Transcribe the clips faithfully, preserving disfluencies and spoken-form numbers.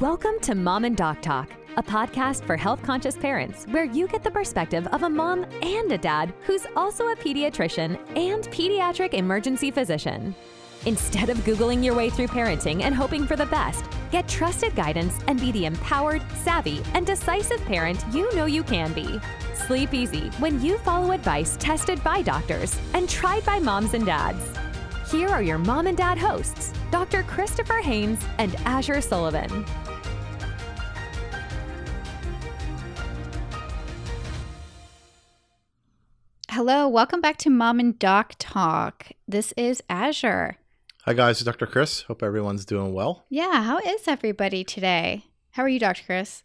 Welcome to Mom and Doc Talk, a podcast for health-conscious parents where you get the perspective of a mom and a dad who's also a pediatrician and pediatric emergency physician. Instead of Googling your way through parenting and hoping for the best, get trusted guidance and be the empowered, savvy, and decisive parent you know you can be. Sleep easy when you follow advice tested by doctors and tried by moms and dads. Here are your mom and dad hosts, Doctor Christopher Haines and Azure Sullivan. Hello, welcome back to Mom and Doc Talk. This is Azure. Hi guys, it's Doctor Chris. Hope everyone's doing well. Yeah, how is everybody today? How are you, Doctor Chris?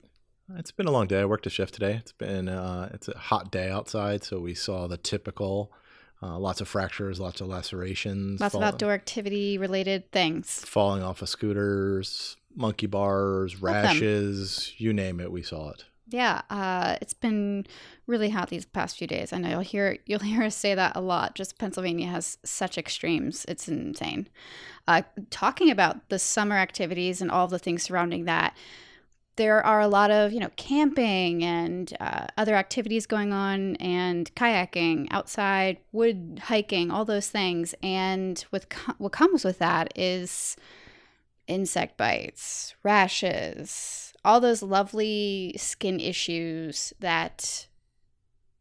It's been a long day. I worked a shift today. It's been uh, it's a hot day outside, so we saw the typical uh, lots of fractures, lots of lacerations. Lots fall- of outdoor activity related things. Falling off of scooters, monkey bars, rashes, you name it, we saw it. Yeah, uh, it's been really hot these past few days. I know you'll hear you'll hear us say that a lot. Just Pennsylvania has such extremes; it's insane. Uh, talking about the summer activities and all the things surrounding that, there are a lot of you know camping and uh, other activities going on, and kayaking outside, wood hiking, all those things. And with co- what comes with that is insect bites, rashes. All those lovely skin issues that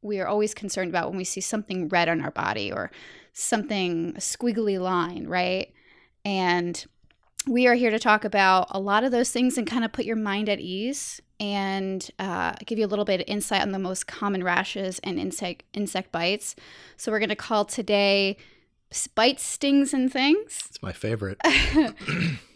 we are always concerned about when we see something red on our body or something, a squiggly line, right? And we are here to talk about a lot of those things and kind of put your mind at ease and uh, give you a little bit of insight on the most common rashes and insect insect bites. So we're going to call today Bites, Stings, and Things. It's my favorite.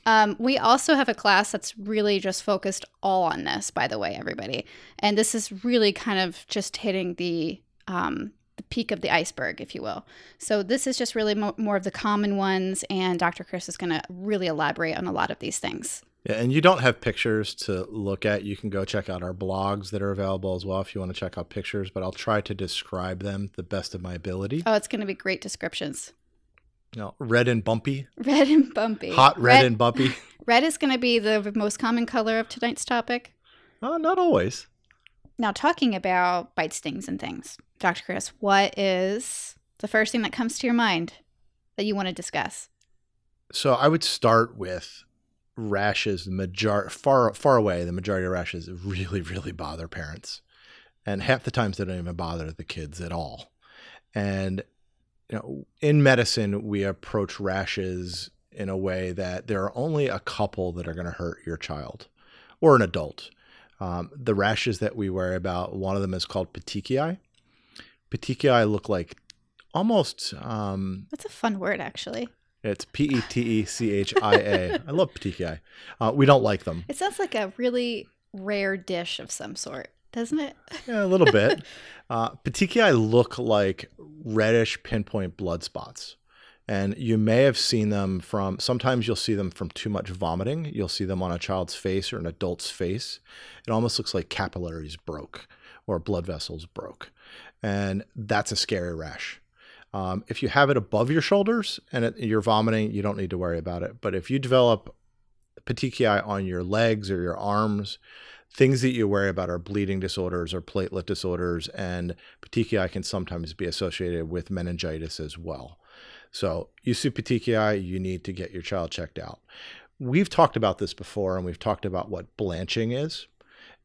Um, we also have a class that's really just focused all on this, by the way, everybody. And this is really kind of just hitting the um, the peak of the iceberg, if you will. So this is just really mo- more of the common ones, and Doctor Chris is going to really elaborate on a lot of these things. Yeah, and you don't have pictures to look at. You can go check out our blogs that are available as well if you want to check out pictures, but I'll try to describe them the best of my ability. Oh, it's going to be great descriptions. No, red and bumpy. Red and bumpy. Hot red, red and bumpy. Red is going to be the most common color of tonight's topic. Uh, not always. Now, talking about bites, stings, and things, Doctor Chris, what is the first thing that comes to your mind that you want to discuss? So I would start with rashes. Major- far, far away, the majority of rashes really, really bother parents. And half the times they don't even bother the kids at all. And you know, in medicine, we approach rashes in a way that there are only a couple that are going to hurt your child or an adult. Um, the rashes that we worry about, one of them is called petechiae. Petechiae look like almost... Um, That's a fun word, actually. It's P E T E C H I A. I love petechiae. Uh, we don't like them. It sounds like a really rare dish of some sort, doesn't it? Yeah, a little bit. Uh, petechiae look like reddish pinpoint blood spots. And you may have seen them from, sometimes you'll see them from too much vomiting. You'll see them on a child's face or an adult's face. It almost looks like capillaries broke or blood vessels broke. And that's a scary rash. Um, if you have it above your shoulders and it, you're vomiting, you don't need to worry about it. But if you develop petechiae on your legs or your arms, things that you worry about are bleeding disorders or platelet disorders, and petechiae can sometimes be associated with meningitis as well. So you see petechiae, you need to get your child checked out. We've talked about this before, and we've talked about what blanching is,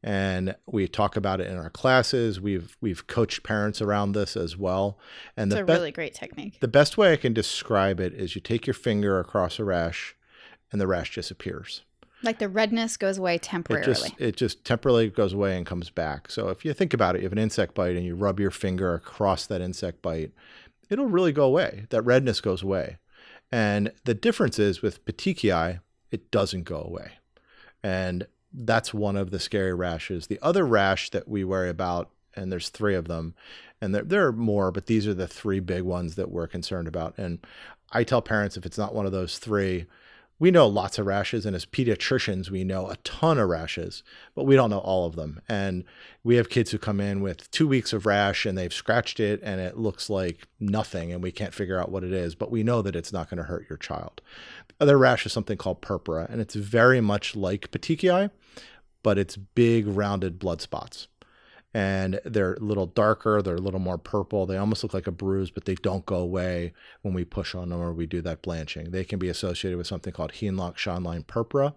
and we talk about it in our classes. We've we've coached parents around this as well. And it's the a be- really great technique. The best way I can describe it is you take your finger across a rash, and the rash disappears. Like the redness goes away temporarily. It just, it just temporarily goes away and comes back. So if you think about it, you have an insect bite and you rub your finger across that insect bite, it'll really go away. That redness goes away. And the difference is with petechiae, it doesn't go away. And that's one of the scary rashes. The other rash that we worry about, and there's three of them, and there, there are more, but these are the three big ones that we're concerned about. And I tell parents if it's not one of those three, We know lots of rashes, and as pediatricians, we know a ton of rashes, but we don't know all of them. And we have kids who come in with two weeks of rash and they've scratched it and it looks like nothing and we can't figure out what it is, but we know that it's not going to hurt your child. The other rash is something called purpura, and it's very much like petechiae, but it's big rounded blood spots. And they're a little darker, they're a little more purple. They almost look like a bruise, but they don't go away when we push on them or we do that blanching. They can be associated with something called Henoch-Schönlein purpura.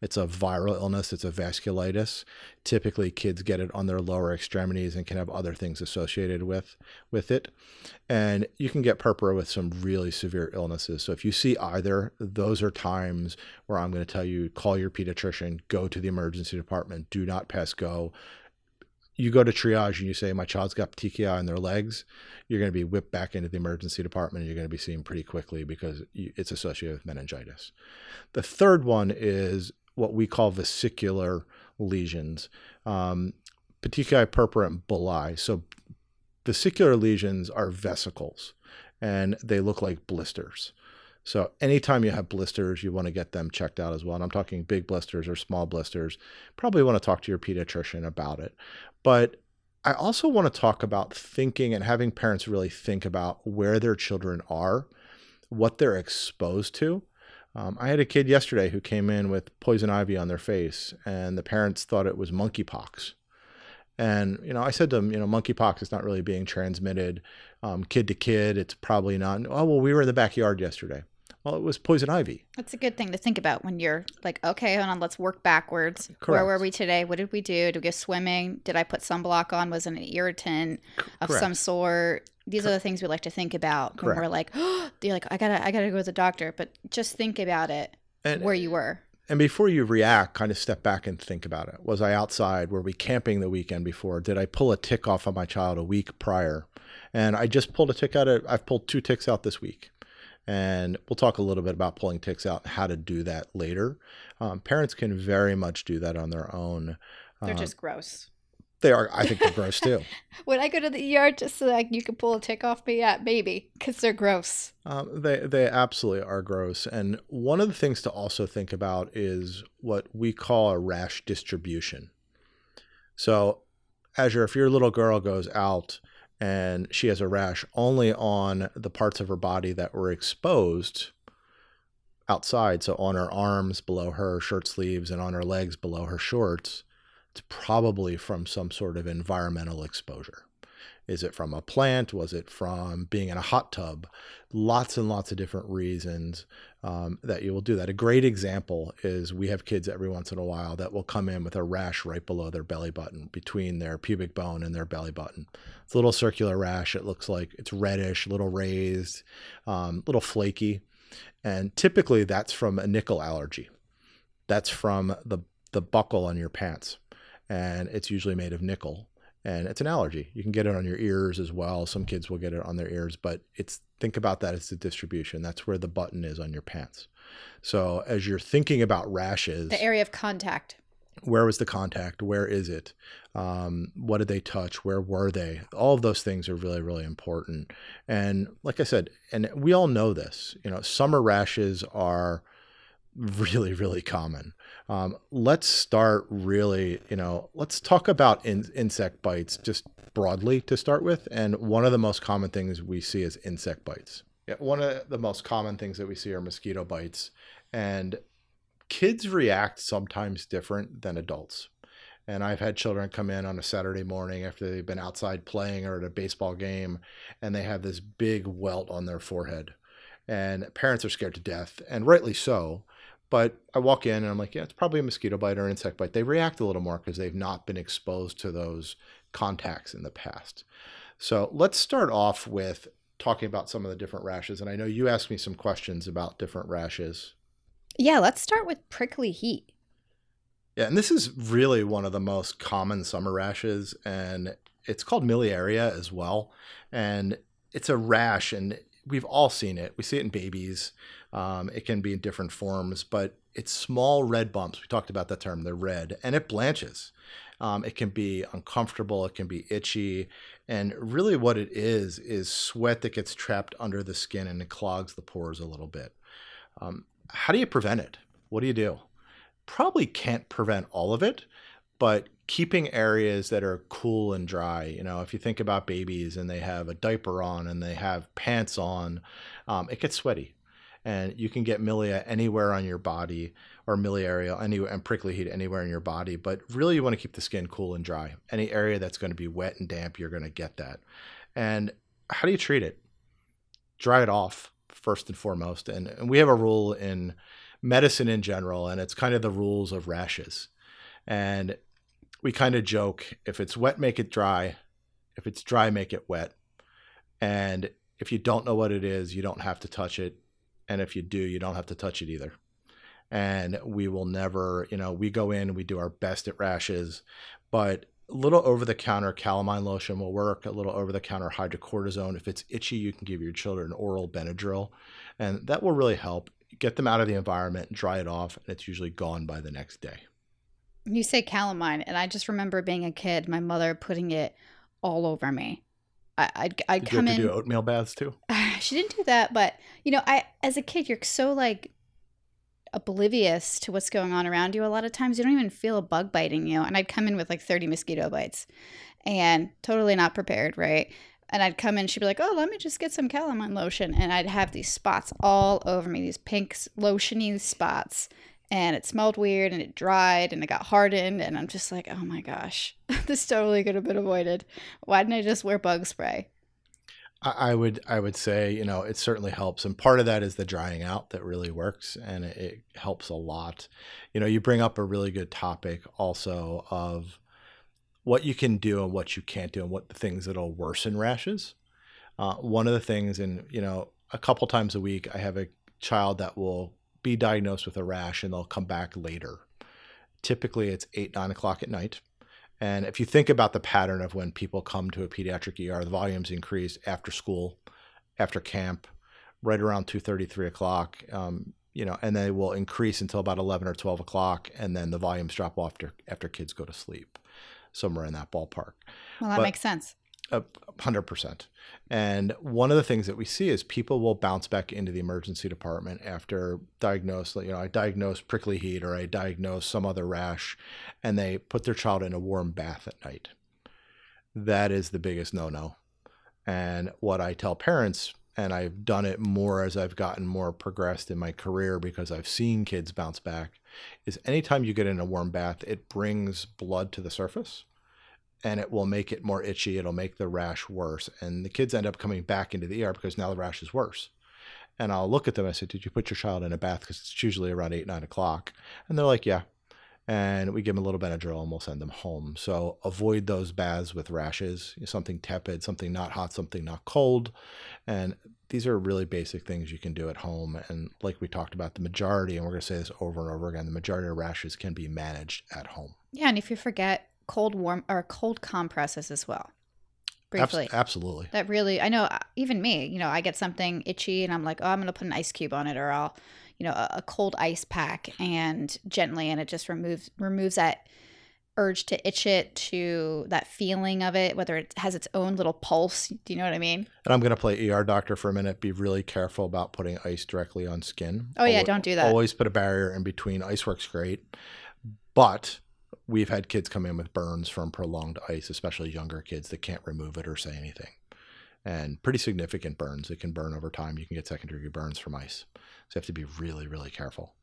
It's a viral illness. It's a vasculitis. Typically, kids get it on their lower extremities and can have other things associated with, with it. And you can get purpura with some really severe illnesses. So if you see either, those are times where I'm going to tell you, call your pediatrician, go to the emergency department, do not pass go. You go to triage and you say, my child's got petechiae in their legs, you're going to be whipped back into the emergency department and you're going to be seen pretty quickly because it's associated with meningitis. The third one is what we call vesicular lesions, um, petechiae purpura and bullae. So vesicular lesions are vesicles and they look like blisters. So anytime you have blisters, you want to get them checked out as well. And I'm talking big blisters or small blisters. Probably want to talk to your pediatrician about it. But I also want to talk about thinking and having parents really think about where their children are, what they're exposed to. Um, I had a kid yesterday who came in with poison ivy on their face, and the parents thought it was monkeypox. And, you know, I said to him, you know, monkeypox is not really being transmitted um, kid to kid. It's probably not. Oh, well, we were in the backyard yesterday. Well, it was poison ivy. That's a good thing to think about when you're like, okay, hold on, let's work backwards. Correct. Where were we today? What did we do? Did we go swimming? Did I put sunblock on? Was it an irritant of Correct. Some sort? These Correct. Are the things we like to think about when Correct. We're like, oh, you're like, I gotta, I gotta go to the doctor. But just think about it, and where you were. And before you react, kind of step back and think about it. Was I outside? Were we camping the weekend before? Did I pull a tick off of my child a week prior? And I just pulled a tick out. Of, I've pulled two ticks out this week. And we'll talk a little bit about pulling ticks out, how to do that later. Um, parents can very much do that on their own. They're um, just gross. They are. I think they're gross too. Would I go to the E R just so that you could pull a tick off me? Yeah, maybe, because they're gross. Um, they, they absolutely are gross. And one of the things to also think about is what we call a rash distribution. So, Azure, if your little girl goes out and she has a rash only on the parts of her body that were exposed outside, so on her arms below her shirt sleeves and on her legs below her shorts, it's probably from some sort of environmental exposure. Is it from a plant? Was it from being in a hot tub? Lots and lots of different reasons um, that you will do that. A great example is we have kids every once in a while that will come in with a rash right below their belly button, between their pubic bone and their belly button. It's a little circular rash. It looks like it's reddish, a little raised, a um, little flaky. And typically that's from a nickel allergy. That's from the, the buckle on your pants. And it's usually made of nickel. And it's an allergy. You can get it on your ears as well. Some kids will get it on their ears, but it's think about that as the distribution. That's where the button is on your pants. So as you're thinking about rashes, the area of contact. Where was the contact? Where is it? Um, what did they touch? Where were they? All of those things are really, really important. And like I said, and we all know this, you know, summer rashes are really, really common. Um, let's start really, you know, let's talk about in, insect bites just broadly to start with. And one of the most common things we see is insect bites. One of the most common things that we see are mosquito bites. And kids react sometimes different than adults. And I've had children come in on a Saturday morning after they've been outside playing or at a baseball game, and they have this big welt on their forehead. And parents are scared to death, and rightly so. But I walk in and I'm like, yeah, it's probably a mosquito bite or an insect bite. They react a little more because they've not been exposed to those contacts in the past. So let's start off with talking about some of the different rashes. And I know you asked me some questions about different rashes. Yeah, let's start with prickly heat. Yeah, and this is really one of the most common summer rashes. And it's called miliaria as well. And it's a rash, and we've all seen it. We see it in babies. Um, it can be in different forms, but it's small red bumps. We talked about that term. They're red, and it blanches. Um, it can be uncomfortable. It can be itchy. And really what it is, is sweat that gets trapped under the skin and it clogs the pores a little bit. Um, how do you prevent it? What do you do? Probably can't prevent all of it, but keeping areas that are cool and dry. You know, if you think about babies and they have a diaper on and they have pants on, um, it gets sweaty. And you can get milia anywhere on your body, or miliaria anywhere, and prickly heat anywhere in your body. But really, you want to keep the skin cool and dry. Any area that's going to be wet and damp, you're going to get that. And how do you treat it? Dry it off first and foremost. And, and we have a rule in medicine in general, and it's kind of the rules of rashes. And we kind of joke, if it's wet, make it dry. If it's dry, make it wet. And if you don't know what it is, you don't have to touch it. And if you do, you don't have to touch it either. And we will never, you know, we go in, we do our best at rashes, but a little over-the-counter calamine lotion will work, a little over-the-counter hydrocortisone. If it's itchy, you can give your children oral Benadryl, and that will really help. Get them out of the environment, dry it off, and it's usually gone by the next day. You say calamine, and I just remember being a kid, my mother putting it all over me. I, I'd, I'd Did come you have to in. Do oatmeal baths too? She didn't do that, but you know, I as a kid, you're so like oblivious to what's going on around you. A lot of times, you don't even feel a bug biting you. And I'd come in with like thirty mosquito bites, and totally not prepared, right? And I'd come in, she'd be like, "Oh, let me just get some calamine lotion," and I'd have these spots all over me, these pink lotiony spots. And it smelled weird, and it dried, and it got hardened, and I'm just like, oh my gosh, this totally could have been avoided. Why didn't I just wear bug spray? I would, I would say, you know, it certainly helps, and part of that is the drying out that really works, and it, it helps a lot. You know, you bring up a really good topic also of what you can do and what you can't do, and what the things that'll worsen rashes. Uh, one of the things, and you know, a couple times a week, I have a child that will be diagnosed with a rash and they'll come back later. Typically it's eight, nine o'clock at night. And if you think about the pattern of when people come to a pediatric E R, the volume's increased after school, after camp, right around two thirty, three o'clock, um, you know, and they will increase until about eleven or twelve o'clock. And then the volumes drop off after, after kids go to sleep, somewhere in that ballpark. Well, that but, makes sense. A hundred percent. And one of the things that we see is people will bounce back into the emergency department after diagnosed, you know, I diagnosed prickly heat or I diagnosed some other rash, and they put their child in a warm bath at night. That is the biggest no-no. And what I tell parents, and I've done it more as I've gotten more progressed in my career because I've seen kids bounce back, is anytime you get in a warm bath, it brings blood to the surface. And it will make it more itchy. It'll make the rash worse. And the kids end up coming back into the E R because now the rash is worse. And I'll look at them. I say, did you put your child in a bath? Because it's usually around eight, nine o'clock. And they're like, yeah. And we give them a little Benadryl and we'll send them home. So avoid those baths with rashes, something tepid, something not hot, something not cold. And these are really basic things you can do at home. And like we talked about, the majority, and we're going to say this over and over again, the majority of rashes can be managed at home. Yeah. And if you forget, cold warm or cold compresses as well. Briefly. Absolutely. That really, I know even me, you know, I get something itchy and I'm like, oh, I'm going to put an ice cube on it, or I'll, you know, a, a cold ice pack, and gently, and it just removes, removes that urge to itch it, to that feeling of it, whether it has its own little pulse. Do you know what I mean? And I'm going to play E R doctor for a minute. Be really careful about putting ice directly on skin. Oh yeah. Always, don't do that. Always put a barrier in between. Ice works great, but we've had kids come in with burns from prolonged ice, especially younger kids that can't remove it or say anything. And pretty significant burns. It can burn over time. You can get secondary burns from ice. So you have to be really, really careful.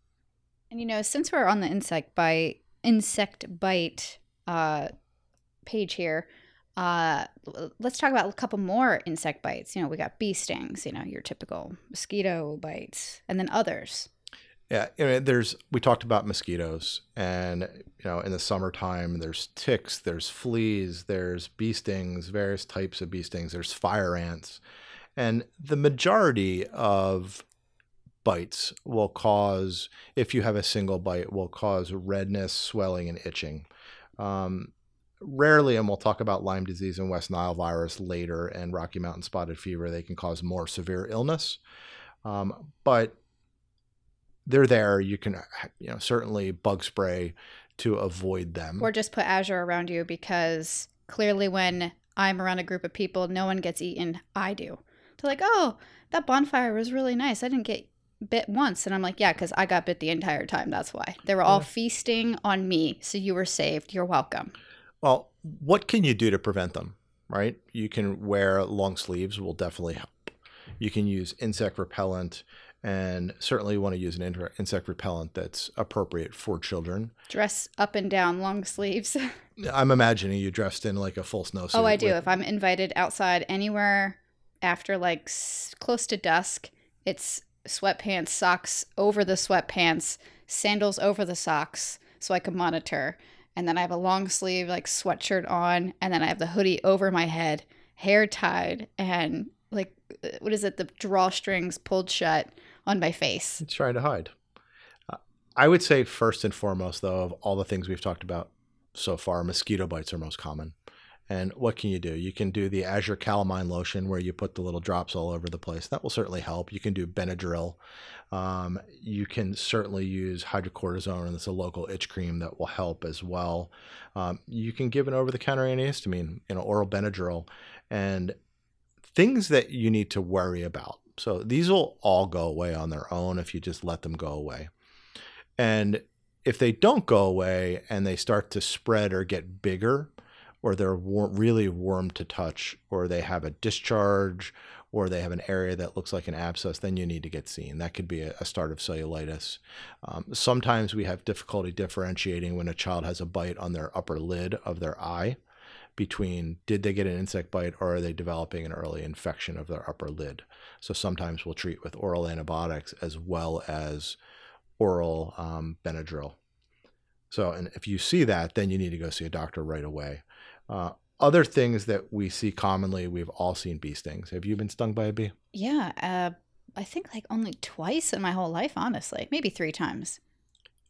And, you know, since we're on the insect bite, insect bite uh, page here, uh, let's talk about a couple more insect bites. You know, we got bee stings, you know, your typical mosquito bites, and then others. Yeah, you know, there's, we talked about mosquitoes, and, you know, in the summertime, there's ticks, there's fleas, there's bee stings, various types of bee stings, there's fire ants. And the majority of bites will cause, if you have a single bite, will cause redness, swelling, and itching. Um, rarely, and we'll talk about Lyme disease and West Nile virus later, and Rocky Mountain spotted fever, they can cause more severe illness. Um, but they're there. You can, you know, certainly bug spray to avoid them. Or just put Azure around you, because clearly when I'm around a group of people, no one gets eaten. I do. They're like, oh, that bonfire was really nice. I didn't get bit once. And I'm like, yeah, because I got bit the entire time. That's why. They were all yeah. feasting on me. So you were saved. You're welcome. Well, what can you do to prevent them, right? You can wear long sleeves, will definitely help. You can use insect repellent, and certainly you want to use an insect repellent that's appropriate for children. Dress up and down, long sleeves. I'm imagining you dressed in like a full snowsuit. Oh, I do. With- if I'm invited outside anywhere after like s- close to dusk, it's sweatpants, socks over the sweatpants, sandals over the socks so I can monitor. And then I have a long sleeve like sweatshirt on, and then I have the hoodie over my head, hair tied, and like, what is it? The drawstrings pulled shut on my face. It's trying to hide. Uh, I would say first and foremost, though, of all the things we've talked about so far, mosquito bites are most common. And what can you do? You can do the Azure Calamine lotion where you put the little drops all over the place. That will certainly help. You can do Benadryl. Um, you can certainly use hydrocortisone, and it's a local itch cream that will help as well. Um, you can give an over-the-counter antihistamine, you know, oral Benadryl, and things that you need to worry about. So these will all go away on their own if you just let them go away. And if they don't go away and they start to spread or get bigger, or they're war- really warm to touch, or they have a discharge, or they have an area that looks like an abscess, then you need to get seen. That could be a, a start of cellulitis. Um, sometimes we have difficulty differentiating when a child has a bite on their upper lid of their eye between did they get an insect bite or are they developing an early infection of their upper lid. So sometimes we'll treat with oral antibiotics as well as oral um, Benadryl. So, and if you see that, then you need to go see a doctor right away. Uh, other things that we see commonly, we've all seen bee stings. Have you been stung by a bee? Yeah. Uh, I think like only twice in my whole life, honestly, maybe three times.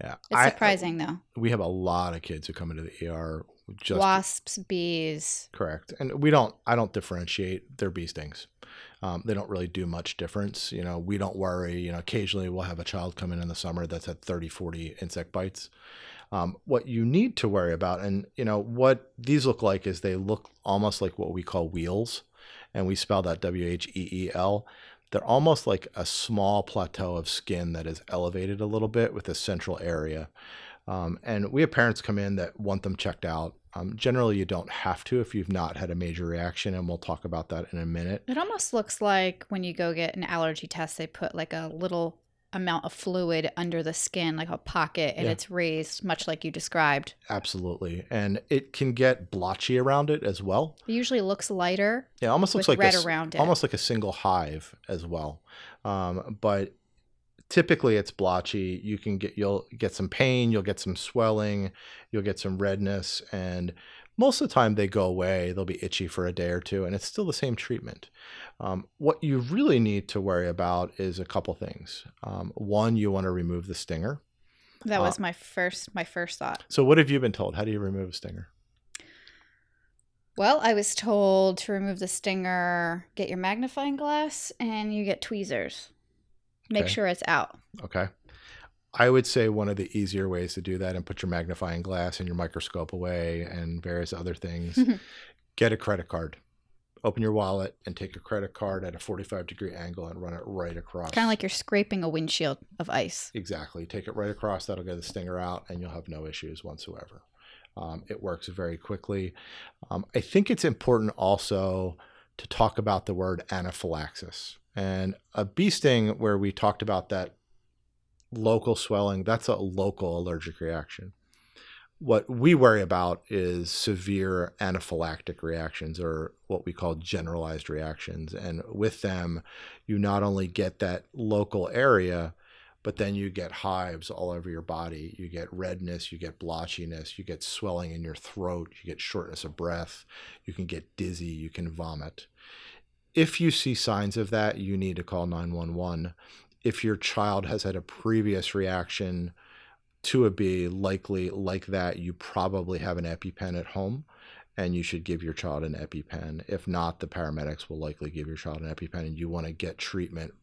Yeah. It's surprising I, I, though. We have a lot of kids who come into the E R. Just wasps, bees. Correct. And we don't, I don't differentiate their bee stings. Um, they don't really do much difference. You know, we don't worry, you know, occasionally we'll have a child come in in the summer that's had thirty, forty insect bites. Um, what you need to worry about, and you know what these look like, is they look almost like what we call wheels, and we spell that W H E E L. They're almost like a small plateau of skin that is elevated a little bit with a central area. Um, and we have parents come in that want them checked out. Um, generally, you don't have to if you've not had a major reaction, and we'll talk about that in a minute. It almost looks like when you go get an allergy test, they put like a little amount of fluid under the skin, like a pocket, and yeah. it's raised much like you described. Absolutely. And it can get blotchy around it as well. It usually looks lighter. Yeah, almost looks like red a, around it. Almost like a single hive as well. Um, but typically it's blotchy. You can get, you'll get some pain, you'll get some swelling, you'll get some redness, and most of the time they go away. They'll be itchy for a day or two, and it's still the same treatment. Um, what you really need to worry about is a couple things. Um, one, you want to remove the stinger. That was uh, my first my first thought. So what have you been told? How do you remove a stinger? Well, I was told to remove the stinger, get your magnifying glass, and you get tweezers. Make okay. sure it's out. Okay. I would say one of the easier ways to do that, and put your magnifying glass and your microscope away and various other things, get a credit card. Open your wallet and take a credit card at a forty-five degree angle and run it right across. Kind of like you're scraping a windshield of ice. Exactly. Take it right across. That'll get the stinger out, and you'll have no issues whatsoever. Um, it works very quickly. Um, I think it's important also to talk about the word anaphylaxis. And a bee sting, where we talked about that local swelling, that's a local allergic reaction. What we worry about is severe anaphylactic reactions, or what we call generalized reactions. And with them, you not only get that local area, but then you get hives all over your body. You get redness, you get blotchiness, you get swelling in your throat, you get shortness of breath, you can get dizzy, you can vomit. If you see signs of that, you need to call nine one one. If your child has had a previous reaction to a bee, likely like that, you probably have an EpiPen at home, and you should give your child an EpiPen. If not, the paramedics will likely give your child an EpiPen, and you want to get treatment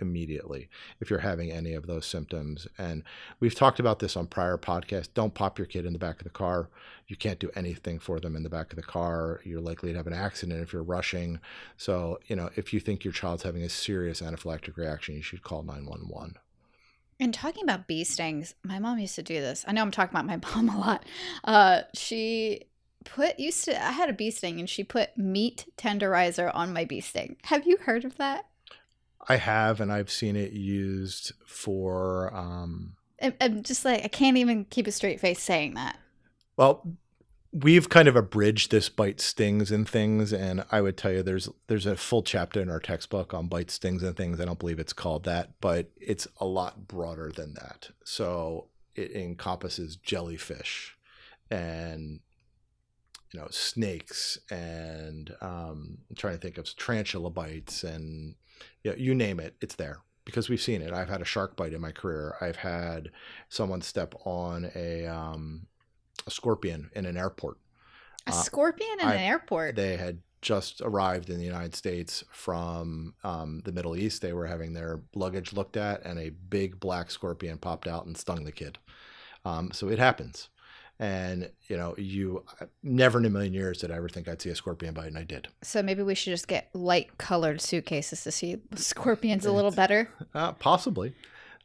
immediately if you're having any of those symptoms. And we've talked about this on prior podcasts. Don't pop your kid in the back of the car. You can't do anything for them in the back of the car. You're likely to have an accident if you're rushing. So, you know, if you think your child's having a serious anaphylactic reaction, you should call nine one one. And talking about bee stings, my mom used to do this. I know I'm talking about my mom a lot. Uh, she put used to I had a bee sting and she put meat tenderizer on my bee sting. Have you heard of that? I have, and I've seen it used for... Um, I'm just like, I can't even keep a straight face saying that. Well, we've kind of abridged this bite stings and things, and I would tell you there's there's a full chapter in our textbook on bite stings and things. I don't believe it's called that, but it's a lot broader than that. So it encompasses jellyfish and... you know, snakes and um, I'm trying to think of tarantula bites and you know, you name it, it's there because we've seen it. I've had a shark bite in my career. I've had someone step on a, um, a scorpion in an airport. A uh, scorpion in I, an airport? They had just arrived in the United States from um, the Middle East. They were having their luggage looked at and a big black scorpion popped out and stung the kid. Um, so it happens. And, you know, you never in a million years did I ever think I'd see a scorpion bite, and I did. So maybe we should just get light-colored suitcases to see scorpions a little better? Uh, possibly.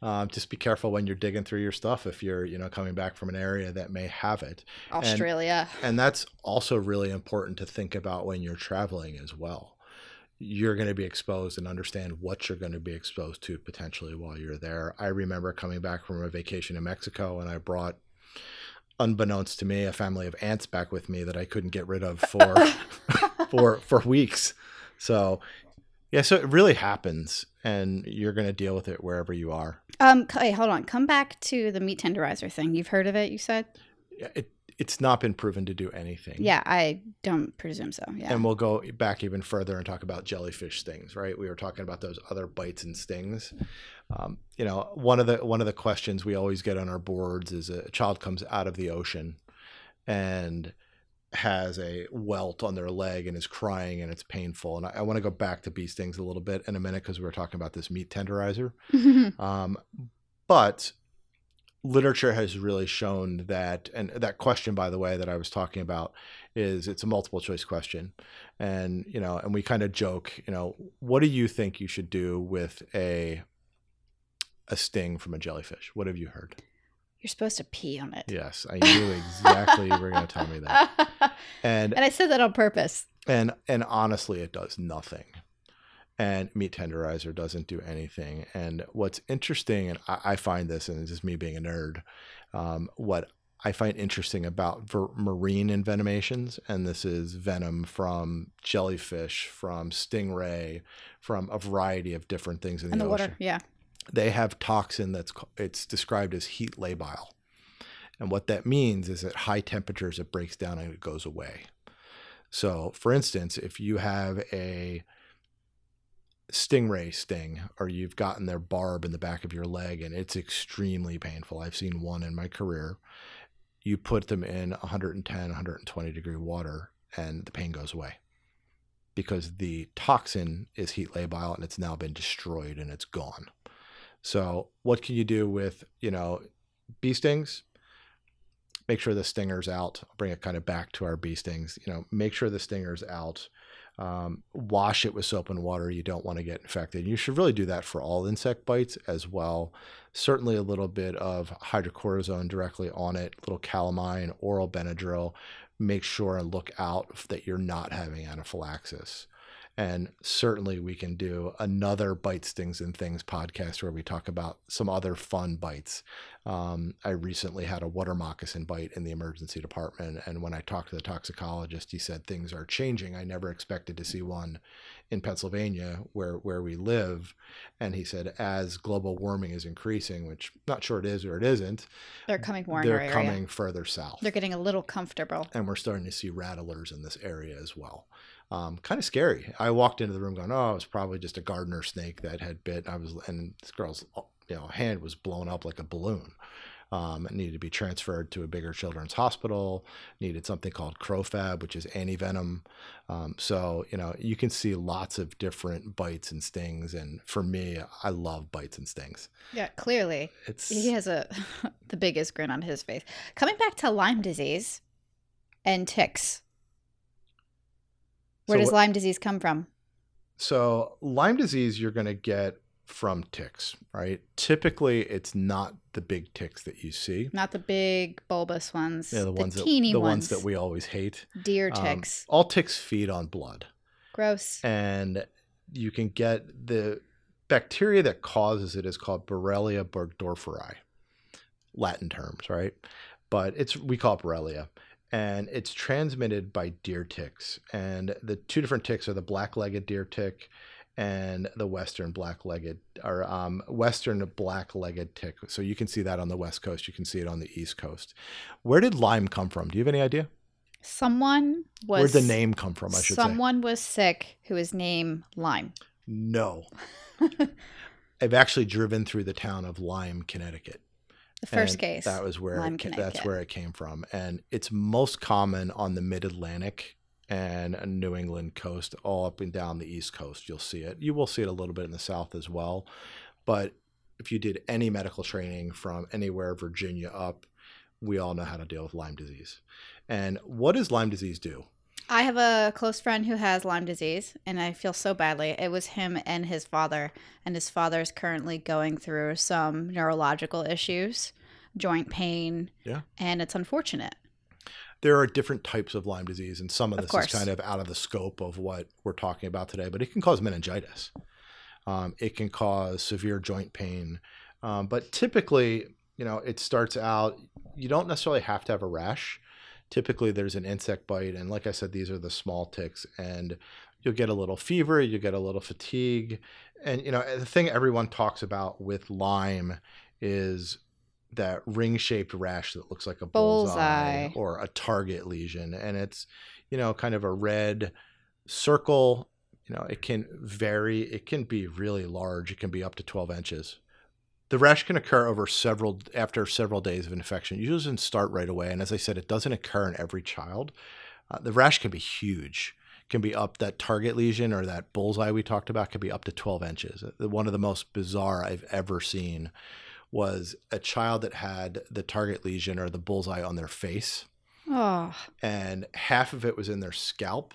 Um, just be careful when you're digging through your stuff if you're, you know, coming back from an area that may have it. Australia. And, and that's also really important to think about when you're traveling as well. You're going to be exposed and understand what you're going to be exposed to potentially while you're there. I remember coming back from a vacation in Mexico, and I brought... unbeknownst to me, a family of ants back with me that I couldn't get rid of for for for weeks. So, yeah, so it really happens, and you're going to deal with it wherever you are. Um, okay, hold on. Come back to the meat tenderizer thing. You've heard of it, you said? It, it's not been proven to do anything. Yeah, I don't presume so, yeah. And we'll go back even further and talk about jellyfish stings, right? We were talking about those other bites and stings. Um, you know, one of the one of the questions we always get on our boards is a child comes out of the ocean and has a welt on their leg and is crying and it's painful. And I, I want to go back to bee stings a little bit in a minute because we were talking about this meat tenderizer. um, but literature has really shown that, and that question, by the way, that I was talking about is it's a multiple choice question. And, you know, and we kind of joke, you know, what do you think you should do with a... a sting from a jellyfish? What have you heard? You're supposed to pee on it. Yes, I knew exactly you were going to tell me that. And and I said that on purpose. And and honestly, it does nothing. And meat tenderizer doesn't do anything. And what's interesting, and I, I find this, and it's just me being a nerd, um, what I find interesting about ver- marine envenomations, and this is venom from jellyfish, from stingray, from a variety of different things in the, in the ocean. Water, yeah. They have toxin that's it's described as heat labile. And what that means is at high temperatures, it breaks down and it goes away. So for instance, if you have a stingray sting or you've gotten their barb in the back of your leg and it's extremely painful, I've seen one in my career, you put them in one ten, one twenty degree water and the pain goes away. Because the toxin is heat labile and it's now been destroyed and it's gone. So what can you do with, you know, bee stings? Make sure the stinger's out. I'll bring it kind of back to our bee stings. You know, make sure the stinger's out. Um, wash it with soap and water. You don't want to get infected. You should really do that for all insect bites as well. Certainly a little bit of hydrocortisone directly on it, little calamine, oral Benadryl. Make sure and look out that you're not having anaphylaxis. And certainly we can do another Bite Stings and Things podcast where we talk about some other fun bites. Um, I recently had a water moccasin bite in the emergency department. And when I talked to the toxicologist, he said things are changing. I never expected to see one in Pennsylvania where, where we live. And he said, as global warming is increasing, which not sure it is or it isn't. They're coming more in our area. They're coming further south. They're getting a little comfortable. And we're starting to see rattlers in this area as well. Um, kind of scary. I walked into the room going, oh, it was probably just a gardener snake that had bit. I was, and this girl's, you know, hand was blown up like a balloon. Um, it needed to be transferred to a bigger children's hospital. Needed something called CroFab, which is antivenom. Um, so, you know, you can see lots of different bites and stings. And for me, I love bites and stings. Yeah, clearly. It's He has a the biggest grin on his face. Coming back to Lyme disease and ticks. Where so does what, Lyme disease come from? So Lyme disease, you're going to get from ticks, right? Typically, it's not the big ticks that you see. Not the big bulbous ones. Yeah, the, the ones teeny that, the ones. ones that we always hate. Deer ticks. Um, all ticks feed on blood. Gross. And you can get the bacteria that causes it is called Borrelia burgdorferi, Latin terms, right? But it's we call it Borrelia. And it's transmitted by deer ticks. And the two different ticks are the black-legged deer tick and the western black-legged or um, western black-legged tick. So you can see that on the West Coast. You can see it on the East Coast. Where did Lyme come from? Do you have any idea? Someone was... Where'd the name come from, I should someone say? Someone was sick who was named Lyme. No. I've actually driven through the town of Lyme, Connecticut. The first and case. That was where it, that's where it came from. And it's most common on the mid-Atlantic and New England coast, all up and down the East Coast. You'll see it. You will see it a little bit in the South as well. But if you did any medical training from anywhere, Virginia up, we all know how to deal with Lyme disease. And what does Lyme disease do? I have a close friend who has Lyme disease, and I feel so badly. It was him and his father, and his father is currently going through some neurological issues, joint pain, yeah. and it's unfortunate. There are different types of Lyme disease, and some of this of is kind of out of the scope of what we're talking about today, but it can cause meningitis. Um, it can cause severe joint pain, um, but typically, you know, it starts out, you don't necessarily have to have a rash. Typically, there's an insect bite, and like I said, these are the small ticks, and you'll get a little fever, you get a little fatigue, and, you know, the thing everyone talks about with Lyme is that ring-shaped rash that looks like a bullseye, bullseye or a target lesion, and it's, you know, kind of a red circle. You know, it can vary. It can be really large. It can be up to twelve inches. The rash can occur over several after several days of infection. It usually doesn't start right away. And as I said, it doesn't occur in every child. Uh, the rash can be huge. It can be up that target lesion or that bullseye we talked about can be up to twelve inches. One of the most bizarre I've ever seen was a child that had the target lesion or the bullseye on their face. Oh. And half of it was in their scalp.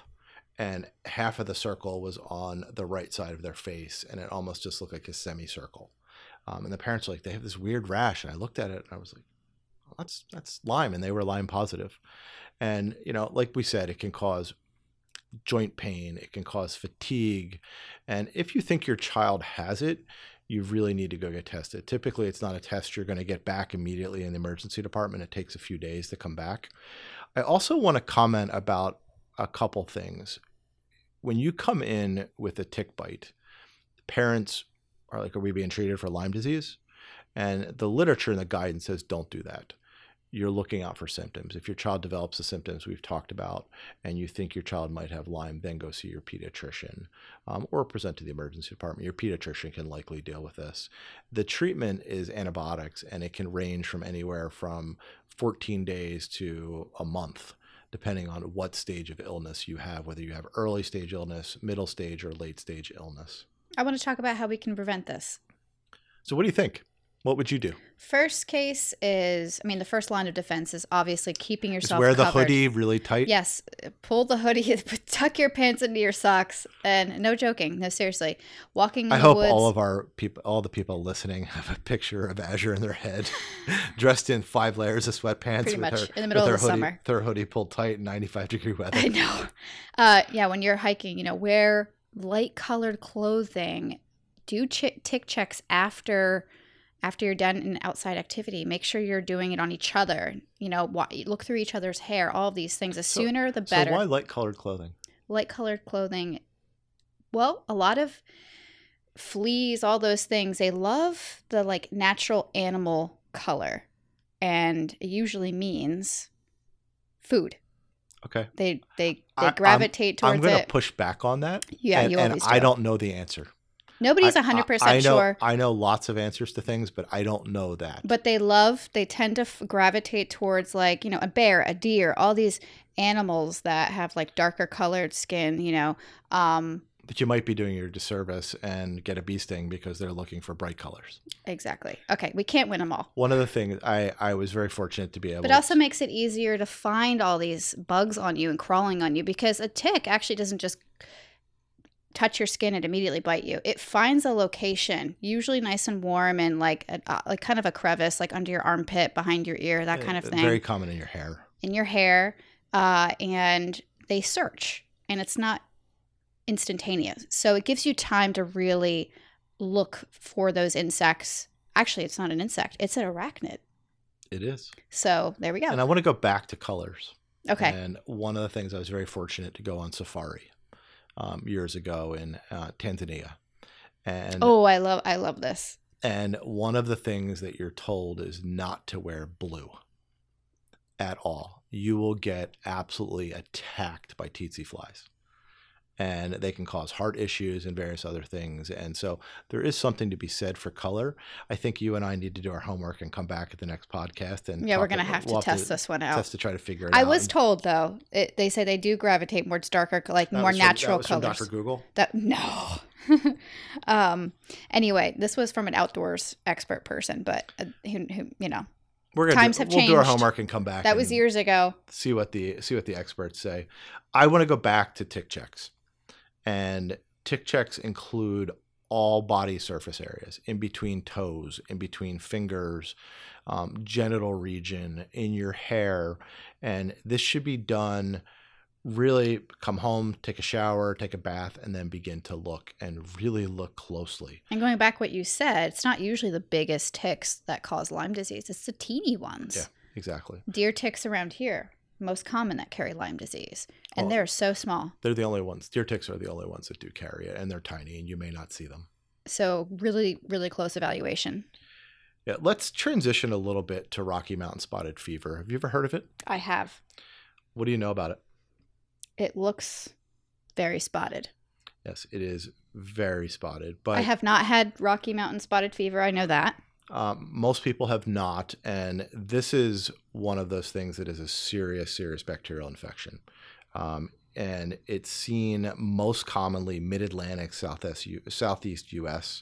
And half of the circle was on the right side of their face. And it almost just looked like a semicircle. Um, and the parents were like, they have this weird rash. And I looked at it and I was like, well, that's that's Lyme. And they were Lyme positive. And, you know, like we said, it can cause joint pain. It can cause fatigue. And if you think your child has it, you really need to go get tested. Typically, it's not a test you're going to get back immediately in the emergency department. It takes a few days to come back. I also want to comment about a couple things. When you come in with a tick bite, parents are like, are we being treated for Lyme disease? And the literature and the guidance says, don't do that. You're looking out for symptoms. If your child develops the symptoms we've talked about and you think your child might have Lyme, then go see your pediatrician um, or present to the emergency department. Your pediatrician can likely deal with this. The treatment is antibiotics, and it can range from anywhere from fourteen days to a month, depending on what stage of illness you have, whether you have early stage illness, middle stage, or late stage illness. I want to talk about how we can prevent this. So what do you think? What would you do? First case is, I mean, the first line of defense is obviously keeping yourself covered. Just wear the hoodie really tight. Yes. Pull the hoodie, tuck your pants into your socks, and no joking. No, seriously. Walking in the woods. I hope all of our people, all the people listening have a picture of Azure in their head, dressed in five layers of sweatpants. Pretty much in the middle of the summer. With her hoodie pulled tight in ninety-five degree weather. I know. Uh, yeah, when you're hiking, you know, wear light-colored clothing. Do ch- tick checks after after you're done an outside activity. Make sure you're doing it on each other. You know, wa- look through each other's hair. All of these things. The so, sooner, the better. So why light-colored clothing? Light-colored clothing. Well, a lot of fleas, all those things. They love the like natural animal color, and it usually means food. Okay. They they, they I, gravitate I'm, towards I'm gonna it. I'm going to push back on that. Yeah, and, you always and do. I don't know the answer. Nobody's one hundred percent I, I, I know, sure. I know lots of answers to things, but I don't know that. But they love, they tend to f- gravitate towards like, you know, a bear, a deer, all these animals that have like darker colored skin, you know. Um, but you might be doing your disservice and get a bee sting because they're looking for bright colors. Exactly. Okay. We can't win them all. One of the things I, I was very fortunate to be able to. But it also makes it easier to find all these bugs on you and crawling on you, because a tick actually doesn't just touch your skin and immediately bite you. It finds a location, usually nice and warm, and like a, like kind of a crevice, like under your armpit, behind your ear, that kind of thing. Very common in your hair. In your hair. Uh, and they search, and it's not instantaneous. So it gives you time to really look for those insects. Actually, it's not an insect. It's an arachnid. It is. So there we go. And I want to go back to colors. Okay. And one of the things, I was very fortunate to go on safari um, years ago in uh, Tanzania. And oh, I love, I love this. And one of the things that you're told is not to wear blue at all. You will get absolutely attacked by tsetse flies. And they can cause heart issues and various other things. And so there is something to be said for color. I think you and I need to do our homework and come back at the next podcast. And yeah, we're going to have to test this one out. Test to try to figure it out. I was told, though, it, they say they do gravitate towards darker, like more natural colors. That was from Doctor Google? That, no. um, anyway, this was from an outdoors expert person, but uh, who, who, you know. We're gonna Times do, have we'll changed. We'll do our homework and come back. That was years ago. See what the see what the experts say. I want to go back to tick checks. And tick checks include all body surface areas, in between toes, in between fingers, um, genital region, in your hair. And this should be done, really come home, take a shower, take a bath, and then begin to look and really look closely. And going back to what you said, it's not usually the biggest ticks that cause Lyme disease. It's the teeny ones. Yeah, exactly. Deer ticks around here, most common, that carry Lyme disease, and oh, they're so small. They're the only ones. Deer ticks are the only ones that do carry it, and they're tiny, and you may not see them. So really, really close evaluation. Yeah, let's transition a little bit to Rocky Mountain spotted fever. Have you ever heard of it? I have. What do you know about it? It looks very spotted. Yes, it is very spotted. But I have not had Rocky Mountain spotted fever. I know that. Um, most people have not, and this is one of those things that is a serious, serious bacterial infection. Um, and it's seen most commonly mid-Atlantic, southeast U S.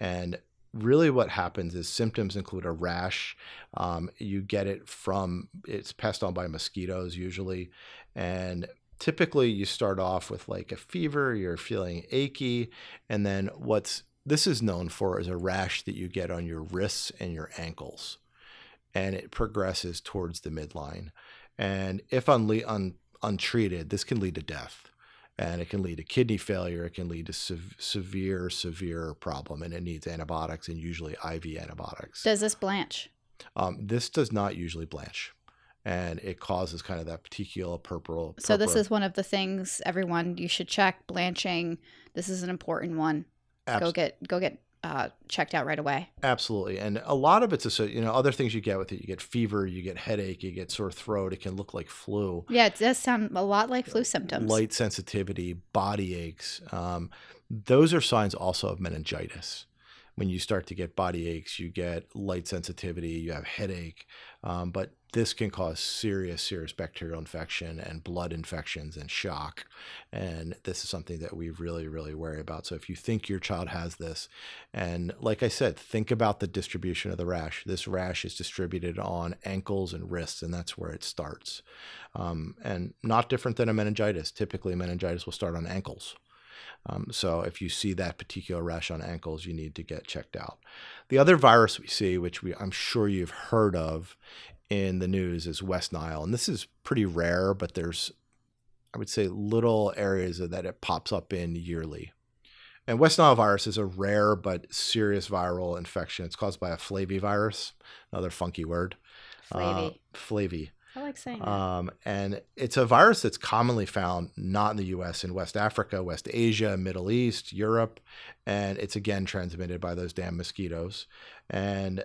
And really what happens is symptoms include a rash. Um, you get it from, it's passed on by mosquitoes usually, and typically you start off with like a fever, you're feeling achy, and then what's this is known for is a rash that you get on your wrists and your ankles, and it progresses towards the midline. And if unle- un- untreated, this can lead to death, and it can lead to kidney failure. It can lead to se- severe, severe problem, and it needs antibiotics and usually I V antibiotics. Does this blanch? Um, this does not usually blanch. And it causes kind of that petechial purpura. So this is one of the things, everyone, you should check. Blanching. This is an important one. Abs- go get go get uh, checked out right away. Absolutely. And a lot of it's, you know, other things you get with it. You get fever, you get headache, you get sore throat. It can look like flu. Yeah, it does sound a lot like flu symptoms. Light sensitivity, body aches. Um, those are signs also of meningitis. When you start to get body aches, you get light sensitivity, you have headache. Um, but this can cause serious, serious bacterial infection and blood infections and shock. And this is something that we really, really worry about. So if you think your child has this, and like I said, think about the distribution of the rash. This rash is distributed on ankles and wrists, and that's where it starts. Um, and not different than a meningitis. Typically, meningitis will start on ankles. Um, so if you see that particular rash on ankles, you need to get checked out. The other virus we see, which we I'm sure you've heard of in the news, is West Nile. And this is pretty rare, but there's, I would say, little areas that it pops up in yearly. And West Nile virus is a rare but serious viral infection. It's caused by a flavivirus, another funky word. Flavy. Uh, flavy. I like saying that. Um, and it's a virus that's commonly found not in the U S, in West Africa, West Asia, Middle East, Europe. And it's, again, transmitted by those damn mosquitoes. And,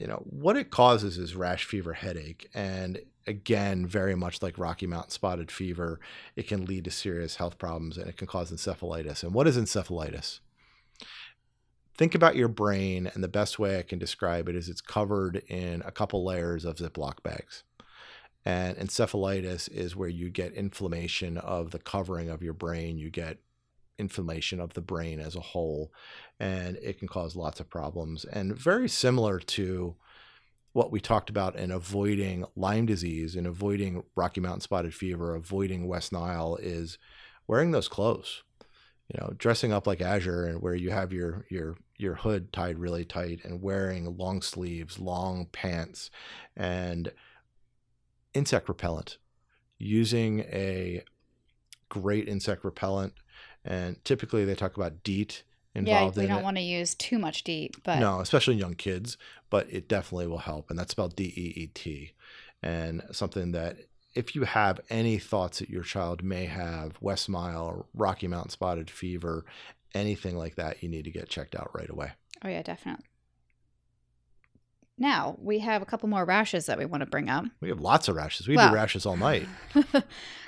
you know, what it causes is rash, fever, headache. And, again, very much like Rocky Mountain spotted fever, it can lead to serious health problems, and it can cause encephalitis. And what is encephalitis? think about your brain, and the best way I can describe it is it's covered in a couple layers of Ziploc bags. And encephalitis is where you get inflammation of the covering of your brain. You get inflammation of the brain as a whole, and it can cause lots of problems. And very similar to what we talked about in avoiding Lyme disease and avoiding Rocky Mountain spotted fever, avoiding West Nile, is wearing those clothes, you know, dressing up like Azure, and where you have your, your, your hood tied really tight and wearing long sleeves, long pants, and insect repellent, using a great insect repellent. And typically they talk about DEET involved in it. Yeah, we don't want to use too much DEET, but no, especially in young kids, but it definitely will help. And that's spelled D E E T, and something that if you have any thoughts that your child may have, West Nile, Rocky Mountain spotted fever, anything like that, you need to get checked out right away. Oh yeah, definitely. Now, we have a couple more rashes that we want to bring up. We have lots of rashes. We well, do rashes all night. A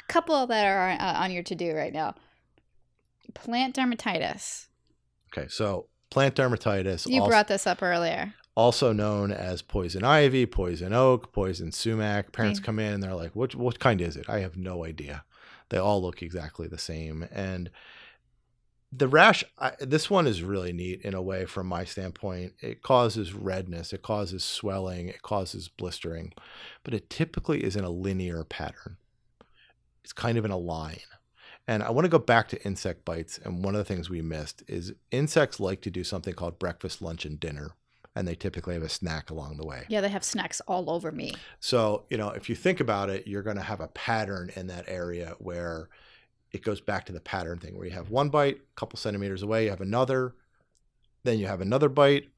couple that are uh, on your to-do right now. Plant dermatitis. Okay, so plant dermatitis. You also brought this up earlier. Also known as poison ivy, poison oak, poison sumac. Parents okay. come in and they're like, what, what kind is it? I have no idea. They all look exactly the same. And the rash, I, this one is really neat in a way from my standpoint. It causes redness, it causes swelling, it causes blistering, but it typically is in a linear pattern. It's kind of in a line. And I want to go back to insect bites. And one of the things we missed is insects like to do something called breakfast, lunch, and dinner. And they typically have a snack along the way. Yeah, they have snacks all over me. So, you know, if you think about it, you're going to have a pattern in that area where it goes back to the pattern thing, where you have one bite, a couple centimeters away, you have another, then you have another bite,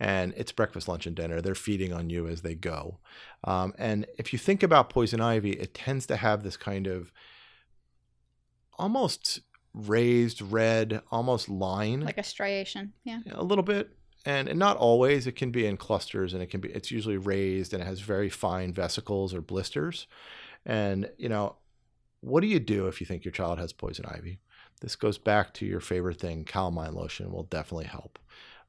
and it's breakfast, lunch, and dinner. They're feeding on you as they go. Um, and if you think about poison ivy, it tends to have this kind of almost raised red, almost line. Like a striation, yeah. A little bit. And, and not always. It can be in clusters, and it can be, it's usually raised, and it has very fine vesicles or blisters. And, you know, what do you do if you think your child has poison ivy? This goes back to your favorite thing, calamine lotion will definitely help.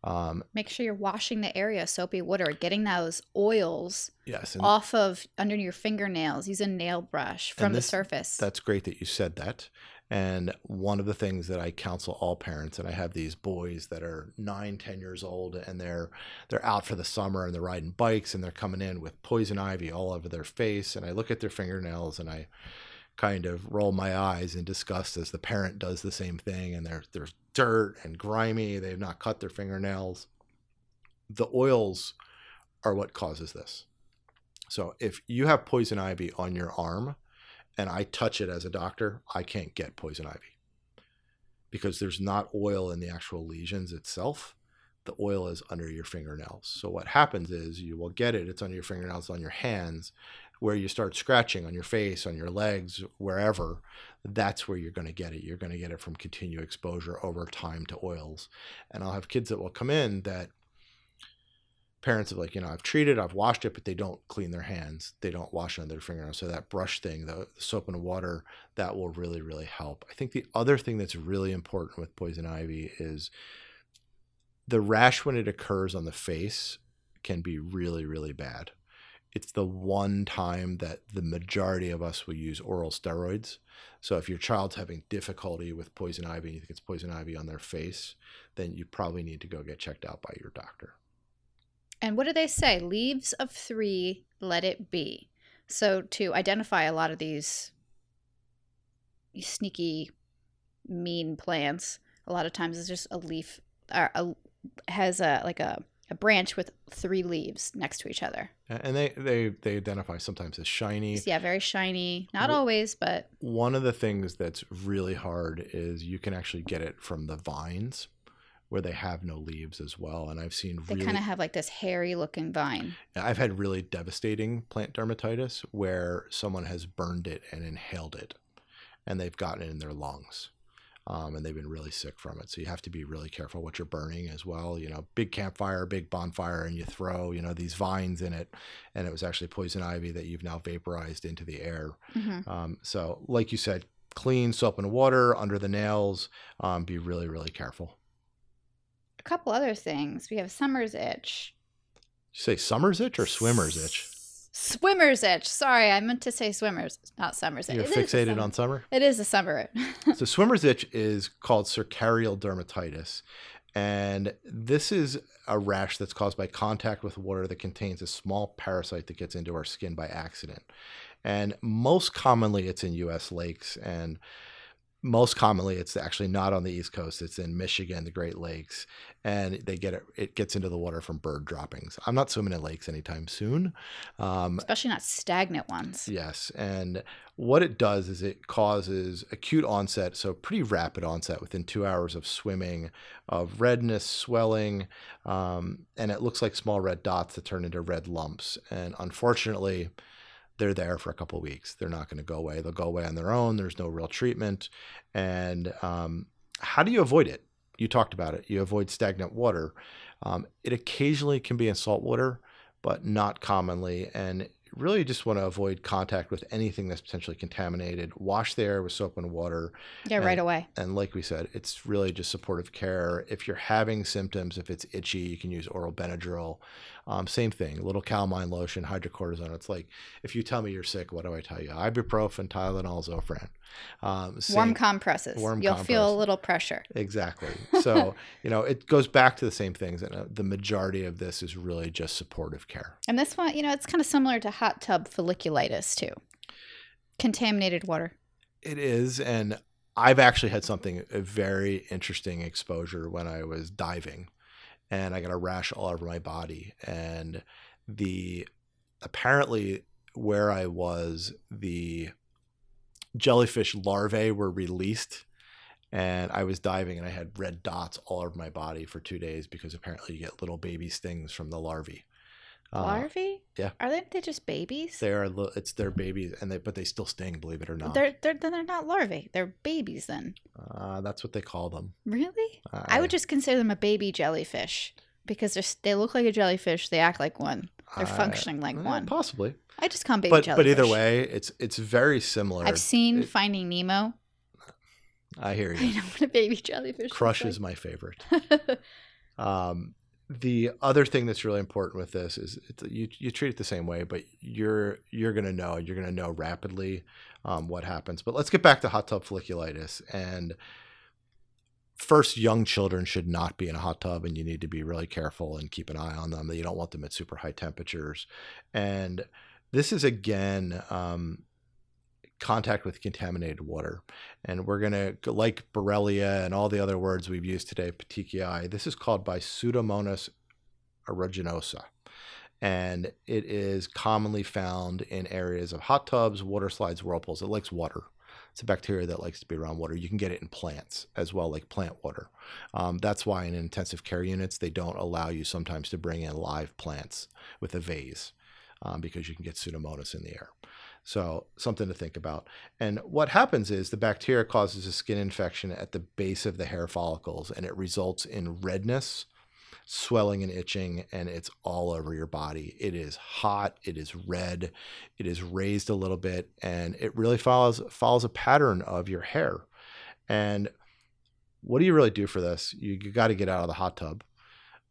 Um, Make sure you're washing the area, soapy water, getting those oils yes, off of under your fingernails. Use a nail brush from this, the surface. That's great that you said that. And one of the things that I counsel all parents, and I have these boys that are nine, ten years old, and they're they're out for the summer, and they're riding bikes, and they're coming in with poison ivy all over their face. And I look at their fingernails, and I kind of roll my eyes in disgust as the parent does the same thing, and they're they're dirt and grimy, they've not cut their fingernails. The oils are what causes this. So if you have poison ivy on your arm and I touch it as a doctor, I can't get poison ivy because there's not oil in the actual lesions itself. The oil is under your fingernails. So what happens is you will get it, it's under your fingernails, on your hands, where you start scratching on your face, on your legs, wherever, that's where you're going to get it. You're going to get it from continued exposure over time to oils. And I'll have kids that will come in that parents are like, you know, I've treated, I've washed it, but they don't clean their hands. They don't wash under their fingernails. So that brush thing, the soap and water, that will really, really help. I think the other thing that's really important with poison ivy is the rash when it occurs on the face can be really, really bad. It's the one time that the majority of us will use oral steroids. So if your child's having difficulty with poison ivy and you think it's poison ivy on their face, then you probably need to go get checked out by your doctor. And what do they say? Leaves of three, let it be. So to identify a lot of these sneaky, mean plants, a lot of times it's just a leaf or a, has a like a A branch with three leaves next to each other. And they, they, they identify sometimes as shiny. Yeah, very shiny. Not always, but. One of the things that's really hard is you can actually get it from the vines where they have no leaves as well. And I've seen they really. They kind of have like this hairy looking vine. I've had really devastating plant dermatitis where someone has burned it and inhaled it and they've gotten it in their lungs. Um, and they've been really sick from it. So you have to be really careful what you're burning as well. You know, big campfire, big bonfire, and you throw, you know, these vines in it. And it was actually poison ivy that you've now vaporized into the air. Mm-hmm. Um, so like you said, clean soap and water under the nails. Um, be really, really careful. a couple other things. We have summer's itch. Did you say summer's itch or swimmer's itch? Swimmer's itch. Sorry, I meant to say swimmer's, not summer's itch. You're it fixated summer. on summer? It is a summer itch. So swimmer's itch is called cercarial dermatitis. And this is a rash that's caused by contact with water that contains a small parasite that gets into our skin by accident. And most commonly it's in U S lakes, and most commonly it's actually not on the East Coast. It's in Michigan, the Great Lakes, and they get it, it gets into the water from bird droppings. I'm not swimming in lakes anytime soon. Um, Especially not stagnant ones. Yes. And what it does is it causes acute onset, so pretty rapid onset within two hours of swimming, of redness, swelling, um, and it looks like small red dots that turn into red lumps. And unfortunately, they're there for a couple of weeks. They're not going to go away. They'll go away on their own. There's no real treatment. And um, how do you avoid it? You talked about it. You avoid stagnant water. Um, it occasionally can be in salt water, but not commonly. And really just want to avoid contact with anything that's potentially contaminated. Wash the air with soap and water. Yeah, and, right away. And like we said, it's really just supportive care. If you're having symptoms, if it's itchy, you can use oral Benadryl. Um, same thing, a little calamine lotion, hydrocortisone. It's like, if you tell me you're sick, what do I tell you? Ibuprofen, Tylenol, Zofran. Um, same, warm compresses. Warm You'll compress. Feel a little pressure. Exactly. So, you know, it goes back to the same things. And uh, the majority of this is really just supportive care. And this one, you know, it's kind of similar to hot tub folliculitis too. Contaminated water. It is. And I've actually had something, a very interesting exposure when I was diving. And I got a rash all over my body. And the apparently where I was, the jellyfish larvae were released. And I was diving and I had red dots all over my body for two days because apparently you get little baby stings from the larvae. Larvae? Uh, yeah. Are they, they just babies? They are. It's their babies, and they but they still sting, believe it or not. They're they're then they're not larvae. They're babies then. Uh, that's what they call them. Really? Uh, I would just consider them a baby jellyfish because they they look like a jellyfish. They act like one. They're uh, functioning like uh, one. Possibly. I just call them baby but, jellyfish. But either way, it's it's very similar. I've seen it, Finding Nemo. I hear you. I know what a baby jellyfish. Crush is like. My favorite. um. The other thing that's really important with this is it's, you you treat it the same way, but you're you're going to know, and you're going to know rapidly um, what happens. But let's get back to hot tub folliculitis. And first, young children should not be in a hot tub, and you need to be really careful and keep an eye on them. You don't want them at super high temperatures. And this is, again, um, contact with contaminated water. And we're going to, like Borrelia and all the other words we've used today, petechiae, this is called by Pseudomonas aeruginosa. And it is commonly found in areas of hot tubs, water slides, whirlpools. It likes water. It's a bacteria that likes to be around water. You can get it in plants as well, like plant water. Um, that's why in intensive care units, they don't allow you sometimes to bring in live plants with a vase um, because you can get Pseudomonas in the air. So something to think about. And what happens is the bacteria causes a skin infection at the base of the hair follicles, and it results in redness, swelling and itching, and it's all over your body. It is hot. It is red. It is raised a little bit, and it really follows, follows a pattern of your hair. And what do you really do for this? You, you got to get out of the hot tub.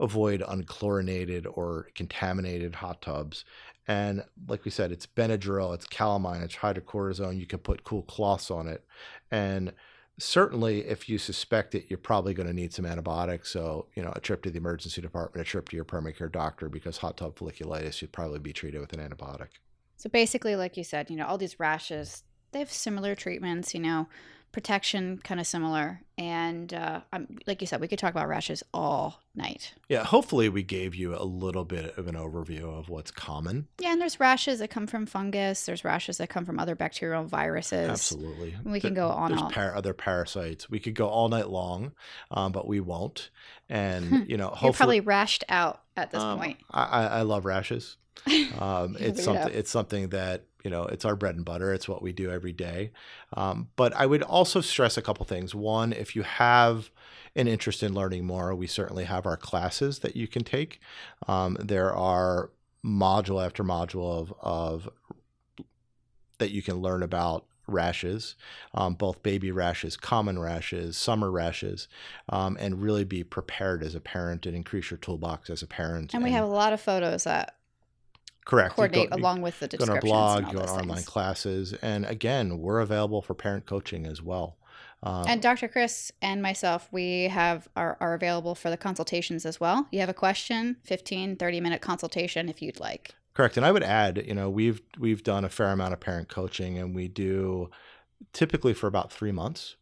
Avoid unchlorinated or contaminated hot tubs. And like we said, it's Benadryl, it's calamine, it's hydrocortisone. You can put cool cloths on it. And certainly if you suspect it, you're probably going to need some antibiotics. So, you know, a trip to the emergency department, a trip to your primary care doctor, because hot tub folliculitis should probably be treated with an antibiotic. So basically, like you said, you know, all these rashes, they have similar treatments, you know, protection kind of similar. And uh, I'm, like you said, we could talk about rashes all night. Yeah, hopefully we gave you a little bit of an overview of what's common. Yeah, and there's rashes that come from fungus. There's rashes that come from other bacterial viruses. Absolutely. And we there, can go on all. There's par- other parasites. We could go all night long, um, but we won't. And, you know, hopefully. You're probably rashed out at this um, point. I, I love rashes. Um, it's something. It's something that, you know, it's our bread and butter. It's what we do every day. Um, but I would also stress a couple things. One, if you have an interest in learning more, we certainly have our classes that you can take. Um, there are module after module of, of that you can learn about rashes, um, both baby rashes, common rashes, summer rashes, um, and really be prepared as a parent and increase your toolbox as a parent. And, and we have a lot of photos that correct. coordinate go, along with the descriptions. Go on our blog, go on online classes. And again, we're available for parent coaching as well. Um, and Doctor Chris and myself, we have are, are available for the consultations as well. You have a question, fifteen, thirty minute consultation if you'd like. Correct. And I would add, you know, we've we've done a fair amount of parent coaching, and we do typically for about three months.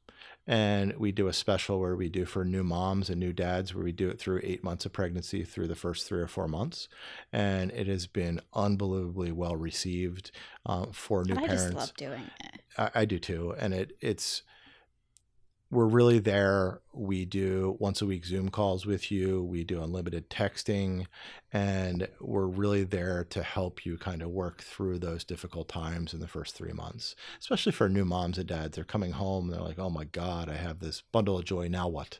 And we do a special where we do for new moms and new dads, where we do it through eight months of pregnancy through the first three or four months. And it has been unbelievably well received um, for new parents. I just love doing it. I, I do too. And it it's... We're really there. We do once a week Zoom calls with you. We do unlimited texting, and we're really there to help you kind of work through those difficult times in the first three months, especially for new moms and dads. They're coming home. They're like, oh my God, I have this bundle of joy. Now what?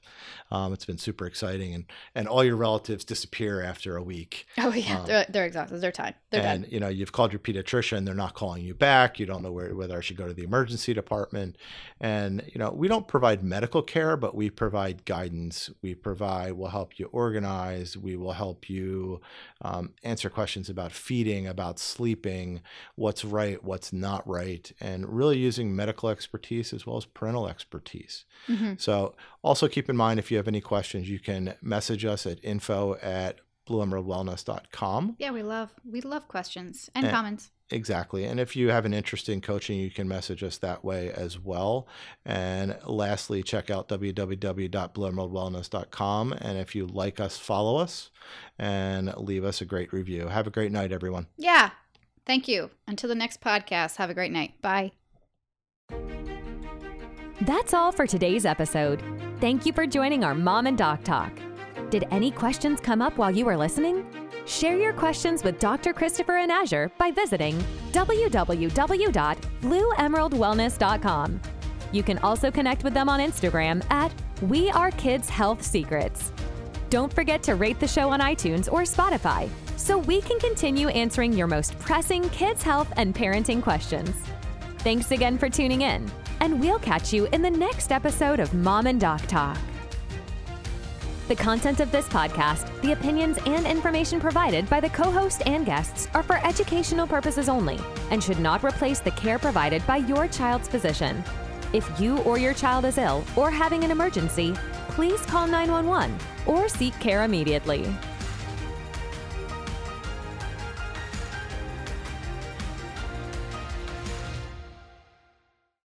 Um, it's been super exciting. And, and all your relatives disappear after a week. Oh yeah. Um, they're, they're exhausted. They're tired. They're and, done. You know, you've called your pediatrician. They're not calling you back. You don't know where, whether I should go to the emergency department. And, you know, we don't provide medical care, but we provide guidance. We provide, we'll help you organize. We will help you um, answer questions about feeding, about sleeping, what's right, what's not right, and really using medical expertise as well as parental expertise. Mm-hmm. So also keep in mind, if you have any questions, you can message us at info at blue emerald wellness dot com. Yeah, we love, we love questions and, and comments. Exactly. And if you have an interest in coaching, you can message us that way as well. And lastly, check out w w w dot blue emerald wellness dot com. And if you like us, follow us and leave us a great review. Have a great night, everyone. Yeah. Thank you. Until the next podcast, have a great night. Bye. That's all for today's episode. Thank you for joining our Mom and Doc Talk. Did any questions come up while you were listening? Share your questions with Doctor Christopher and Azure by visiting w w w dot blue emerald wellness dot com. You can also connect with them on Instagram at We Are Kids Health Secrets. Don't forget to rate the show on iTunes or Spotify so we can continue answering your most pressing kids' health and parenting questions. Thanks again for tuning in, and we'll catch you in the next episode of Mom and Doc Talk. The content of this podcast, the opinions and information provided by the co-host and guests are for educational purposes only and should not replace the care provided by your child's physician. If you or your child is ill or having an emergency, please call nine one one or seek care immediately.